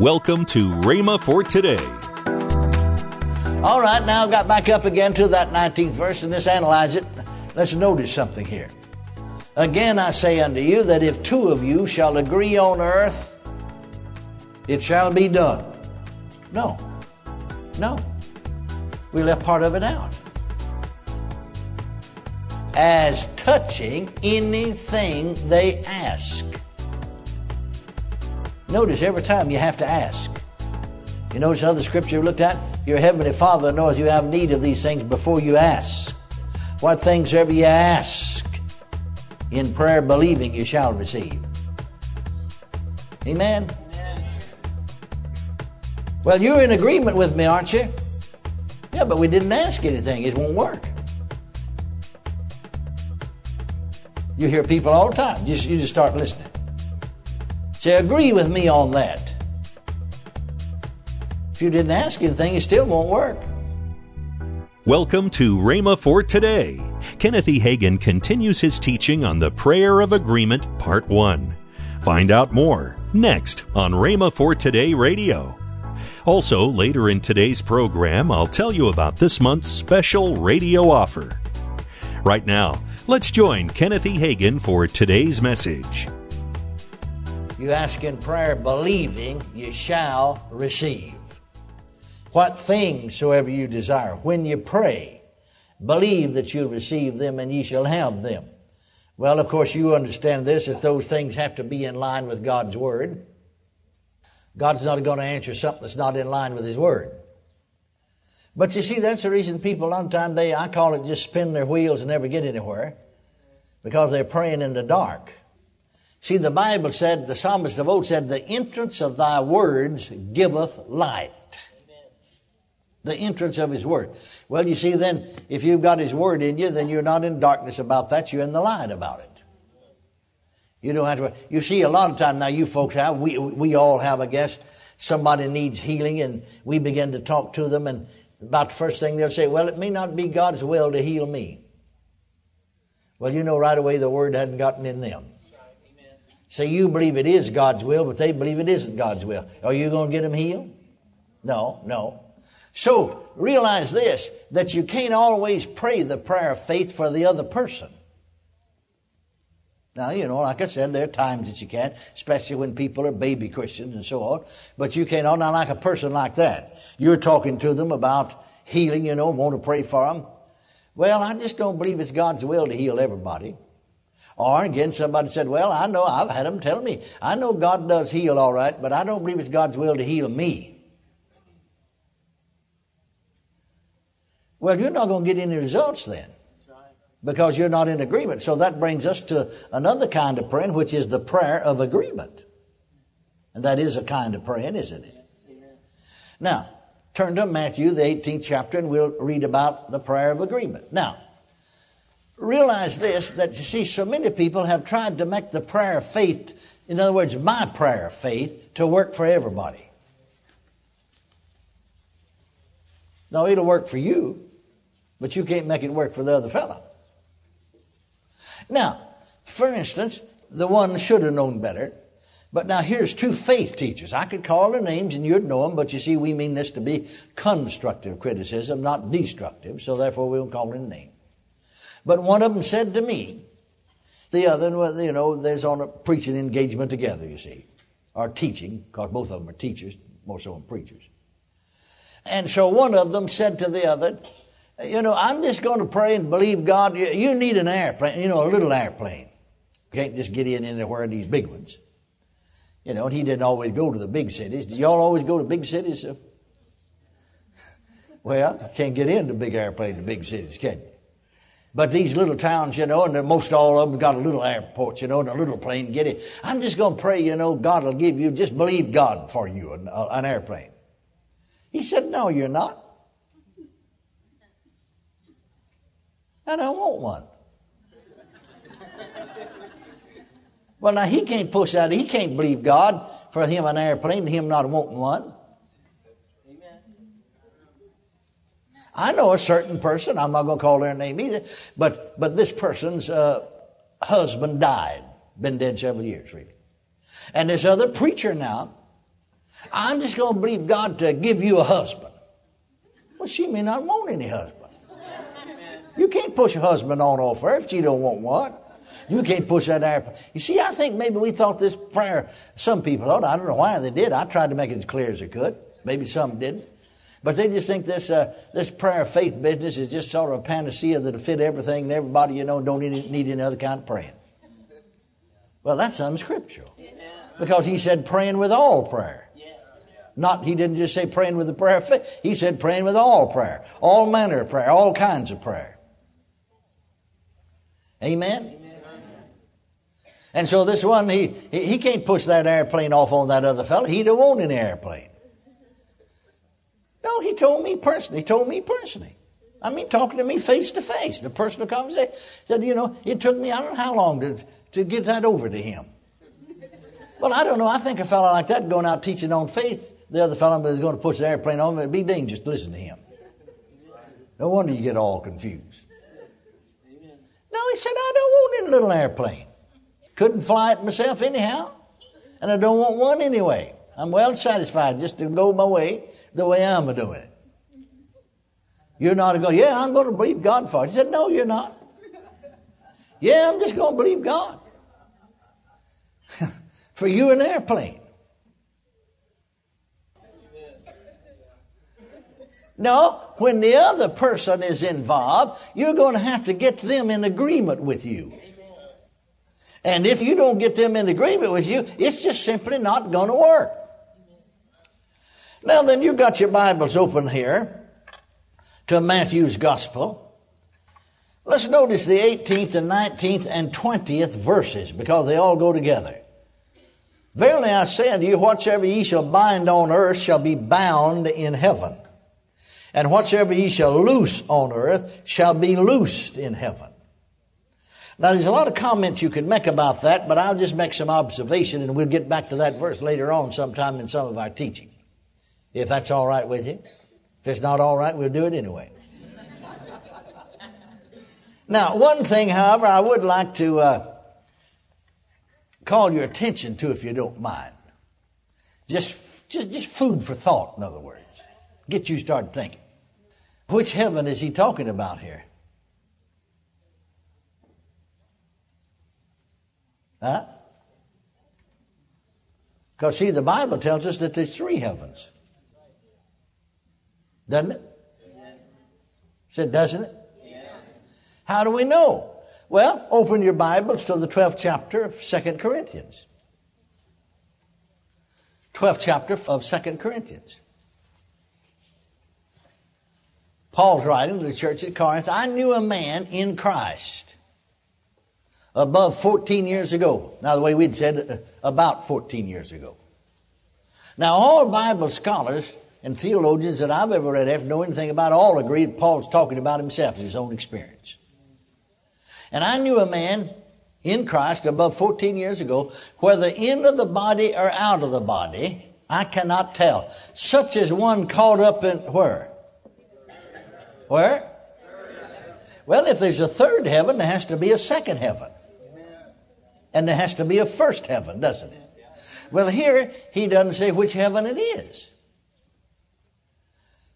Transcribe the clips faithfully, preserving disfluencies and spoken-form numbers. Welcome to Rhema for Today. All right, now I've got back up again to that nineteenth verse, and let's analyze it. Let's notice something here. Again, I say unto you that if two of you shall agree on earth, it shall be done. No, no. We left part of it out. As touching anything they ask. Notice every time you have to ask. You notice another scripture we looked at? Your heavenly Father knoweth you have need of these things before you ask. What things ever you ask, in prayer believing you shall receive. Amen? Amen. Well, you're in agreement with me, aren't you? Yeah, but we didn't ask anything. It won't work. You hear people all the time. You, you just start listening. Say, agree with me on that. If you didn't ask anything, it still won't work. Welcome to Rhema for Today. Kenneth E. Hagin continues his teaching on the Prayer of Agreement, Part one. Find out more next on Rhema for Today Radio. Also, later in today's program, I'll tell you about this month's special radio offer. Right now, let's join Kenneth E. Hagin for today's message. You ask in prayer, believing you shall receive. What things soever you desire, when you pray, believe that you receive them and ye shall have them. Well, of course, you understand this, that those things have to be in line with God's Word. God's not going to answer something that's not in line with His Word. But you see, that's the reason people a lot of time, they, I call it just spin their wheels and never get anywhere, because they're praying in the dark. See, the Bible said, the psalmist of old said, the entrance of thy words giveth light. Amen. The entrance of His Word. Well, you see, then, if you've got His Word in you, then you're not in darkness about that, you're in the light about it. You don't have to, you see, a lot of time now, you folks have, we, we all have, I guess, somebody needs healing, and we begin to talk to them, and about the first thing they'll say, well, it may not be God's will to heal me. Well, you know right away the Word hadn't gotten in them. So you believe it is God's will, but they believe it isn't God's will. Are you going to get them healed? No, no. So realize this, that you can't always pray the prayer of faith for the other person. Now, you know, like I said, there are times that you can, especially when people are baby Christians and so on. But you can't, oh, not like a person like that. You're talking to them about healing, you know, want to pray for them. Well, I just don't believe it's God's will to heal everybody. Or again, somebody said, well, I know, I've had them tell me, I know God does heal all right, but I don't believe it's God's will to heal me. Well, you're not going to get any results then. Because you're not in agreement. So that brings us to another kind of praying, which is the prayer of agreement. And that is a kind of praying, isn't it? Yes, now, turn to Matthew, the eighteenth chapter, and we'll read about the prayer of agreement. Now, realize this, that you see, so many people have tried to make the prayer of faith, in other words, my prayer of faith, to work for everybody. No, it'll work for you, but you can't make it work for the other fellow. Now, for instance, the one should have known better. But now here's two faith teachers. I could call their names and you'd know them, but you see, we mean this to be constructive criticism, not destructive, so therefore we won't call their name. But one of them said to me, the other, you know, there's on a preaching engagement together, you see, or teaching, because both of them are teachers, more so than preachers. And so one of them said to the other, you know, I'm just going to pray and believe God. You need an airplane, you know, a little airplane. You can't just get in anywhere in these big ones. You know, and he didn't always go to the big cities. Do y'all always go to big cities? So? Well, you can't get into big airplane to big cities, can you? But these little towns, you know, and most all of them got a little airport, you know, and a little plane. Get it. I'm just going to pray, you know, God will give you, just believe God for you, an, an airplane. He said, no, you're not. I don't want one. Well, now, he can't push out. He can't believe God for him an airplane and him not wanting one. Amen. I know a certain person. I'm not going to call their name either. But but this person's uh, husband died. Been dead several years, really. And this other preacher now I'm just going to believe God to give you a husband. Well, she may not want any husband. You can't push a husband on off her if she don't want one. You can't push that air. You see, I think maybe we thought this prayer, some people thought, I don't know why they did. I tried to make it as clear as I could. Maybe some didn't. But they just think this uh, this prayer of faith business is just sort of a panacea that'll fit everything and everybody, you know, don't need, need any other kind of praying. Well, that's unscriptural. Because he said praying with all prayer. Not, he didn't just say praying with the prayer of faith. He said praying with all prayer, all manner of prayer, all kinds of prayer. Amen? And so this one, he, he, he can't push that airplane off on that other fellow. He don't want an airplane. No, he told me personally. He told me personally. I mean, talking to me face to face, the personal conversation. Said, you know, it took me, I don't know how long to, to get that over to him. Well, I don't know. I think a fellow like that going out teaching on faith, the other fellow is going to push the airplane on him. It'd be dangerous to listen to him. No wonder you get all confused. No, he said, I don't want any little airplane. Couldn't fly it myself anyhow, and I don't want one anyway. I'm well satisfied just to go my way the way I'm doing it. You're not going, yeah, I'm going to believe God for it. He said, no, you're not. Yeah, I'm just going to believe God. For you an airplane. No, when the other person is involved, you're going to have to get them in agreement with you. And if you don't get them in agreement with you, it's just simply not going to work. Now then, you've got your Bibles open here to Matthew's Gospel. Let's notice the eighteenth and nineteenth and twentieth verses, because they all go together. Verily I say unto you, whatsoever ye shall bind on earth shall be bound in heaven. And whatsoever ye shall loose on earth shall be loosed in heaven. Now, there's a lot of comments you could make about that, but I'll just make some observation, and we'll get back to that verse later on sometime in some of our teaching. If that's all right with you. If it's not all right, we'll do it anyway. Now, one thing, however, I would like to uh, call your attention to, if you don't mind. Just, just, just food for thought, in other words. Get you started thinking. Which heaven is he talking about here? Huh? Because, see, the Bible tells us that there's three heavens. Doesn't it? Yes. Said, doesn't it? Yes. How do we know? Well, open your Bibles to the twelfth chapter of Second Corinthians. twelfth chapter of Second Corinthians. Paul's writing to the church at Corinth, I knew a man in Christ. Above fourteen years ago. Now, the way we'd said, uh, about fourteen years ago. Now, all Bible scholars and theologians that I've ever read have know anything about all agree that Paul's talking about himself and his own experience. And I knew a man in Christ above fourteen years ago, whether in of the body or out of the body, I cannot tell. Such as one caught up in, where? Where? Well, if there's a third heaven, there has to be a second heaven. And there has to be a first heaven, doesn't it? Well, here, he doesn't say which heaven it is.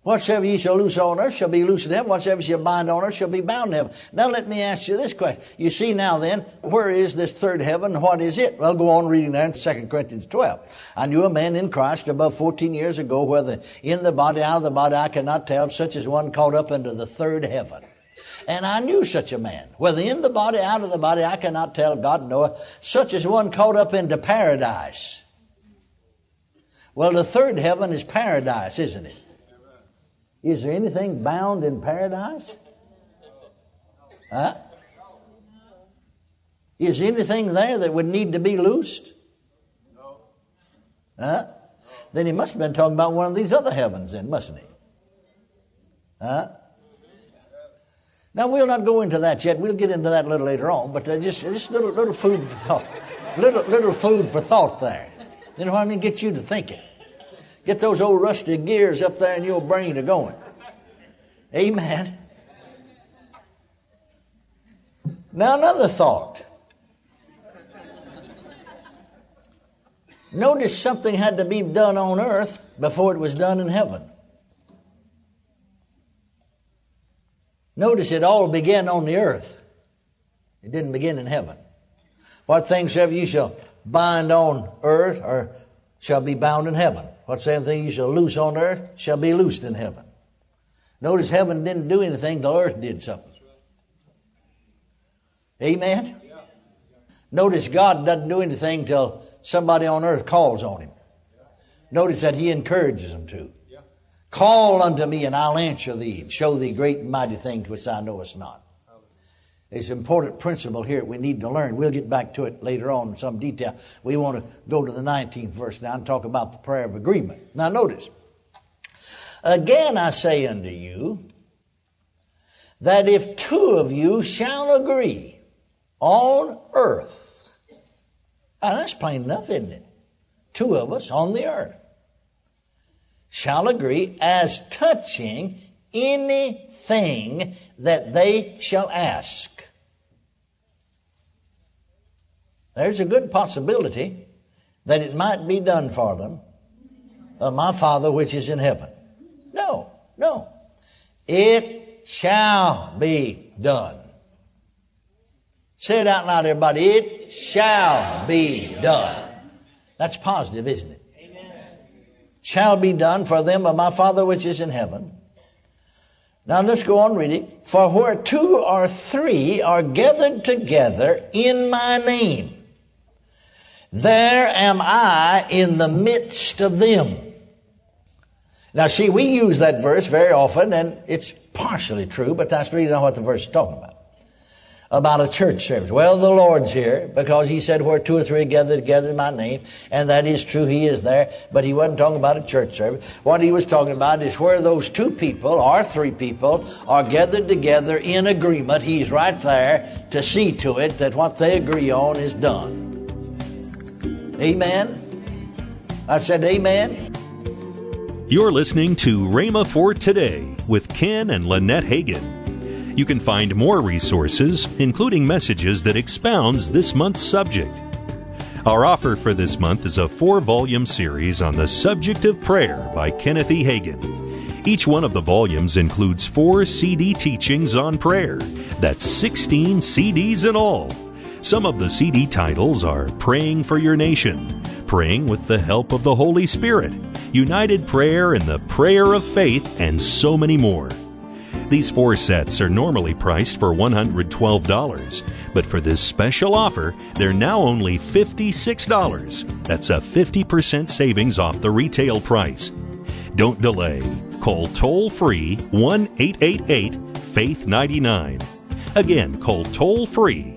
Whatsoever ye shall loose on earth shall be loosed in heaven. Whatsoever ye shall bind on earth shall be bound in heaven. Now, let me ask you this question. You see now then, where is this third heaven? What is it? Well, go on reading there in Second Corinthians twelve. I knew a man in Christ above fourteen years ago, whether in the body, out of the body, I cannot tell, such as one caught up into the third heaven. And I knew such a man, whether in the body, out of the body, I cannot tell, God knoweth, such as one caught up into paradise. Well, the third heaven is paradise, isn't it? Is there anything bound in paradise? Huh? Is there anything there that would need to be loosed? Huh? Then he must have been talking about one of these other heavens then, mustn't he? Huh? Now, we'll not go into that yet. We'll get into that a little later on. But uh, just, just little, little food for thought. Little, little food for thought there. You know what I mean? Get you to thinking. Get those old rusty gears up there in your brain to going. Amen. Now, another thought. Notice something had to be done on earth before it was done in heaven. Notice it all began on the earth. It didn't begin in heaven. What things ever you shall bind on earth or shall be bound in heaven. What same thing you shall loose on earth shall be loosed in heaven. Notice heaven didn't do anything till earth did something. Amen? Notice God doesn't do anything till somebody on earth calls on him. Notice that he encourages them to. Call unto me and I'll answer thee and show thee great and mighty things which thou knowest not. It's an important principle here we need to learn. We'll get back to it later on in some detail. We want to go to the nineteenth verse now and talk about the prayer of agreement. Now notice, again I say unto you, that if two of you shall agree on earth. Now that's plain enough, isn't it? Two of us on the earth shall agree as touching anything that they shall ask. There's a good possibility that it might be done for them of my Father which is in heaven. No, no. It shall be done. Say it out loud, everybody. It shall be done. That's positive, isn't it? Amen. Shall be done for them of my Father which is in heaven. Now let's go on reading. For where two or three are gathered together in my name, there am I in the midst of them. Now see, we use that verse very often, and it's partially true, but that's really not what the verse is talking about. About a church service. Well, the Lord's here, because he said where two or three are gathered together in my name, and that is true, he is there, but he wasn't talking about a church service. What he was talking about is where those two people, or three people, are gathered together in agreement, he's right there to see to it that what they agree on is done. Amen? I said amen. You're listening to Rhema for Today with Ken and Lynette Hagin. You can find more resources, including messages that expounds this month's subject. Our offer for this month is a four-volume series on the subject of prayer by Kenneth E. Hagin. Each one of the volumes includes four C D teachings on prayer. That's sixteen C Ds in all. Some of the C D titles are Praying for Your Nation, Praying with the Help of the Holy Spirit, United Prayer and the Prayer of Faith, and so many more. These four sets are normally priced for one hundred twelve dollars, but for this special offer, they're now only fifty-six dollars. That's a fifty percent savings off the retail price. Don't delay. Call toll-free one eight eight eight, faith nine nine. Again, call toll-free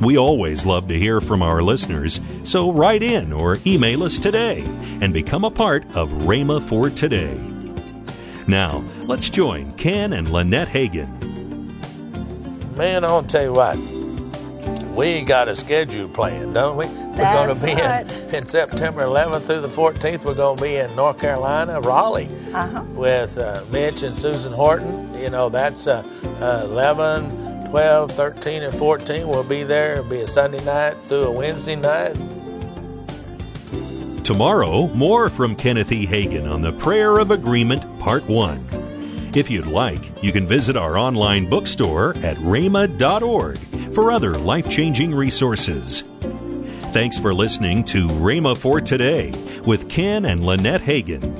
We always love to hear from our listeners, so write in or email us today and become a part of Rhema for Today. Now, let's join Ken and Lynette Hagin. Man, I'll tell you what. We got a schedule planned, don't we? We're That's going to be right. in, in September eleventh through the fourteenth. We're going to be in North Carolina, Raleigh, uh-huh. with uh, Mitch and Susan Horton. You know, that's uh, uh, eleven, twelve, thirteen, and fourteen. We'll be there. It'll be a Sunday night through a Wednesday night. Tomorrow, more from Kenneth E. Hagin on the Prayer of Agreement, Part one. If you'd like, you can visit our online bookstore at rhema dot org for other life-changing resources. Thanks for listening to Rhema for Today with Ken and Lynette Hagin.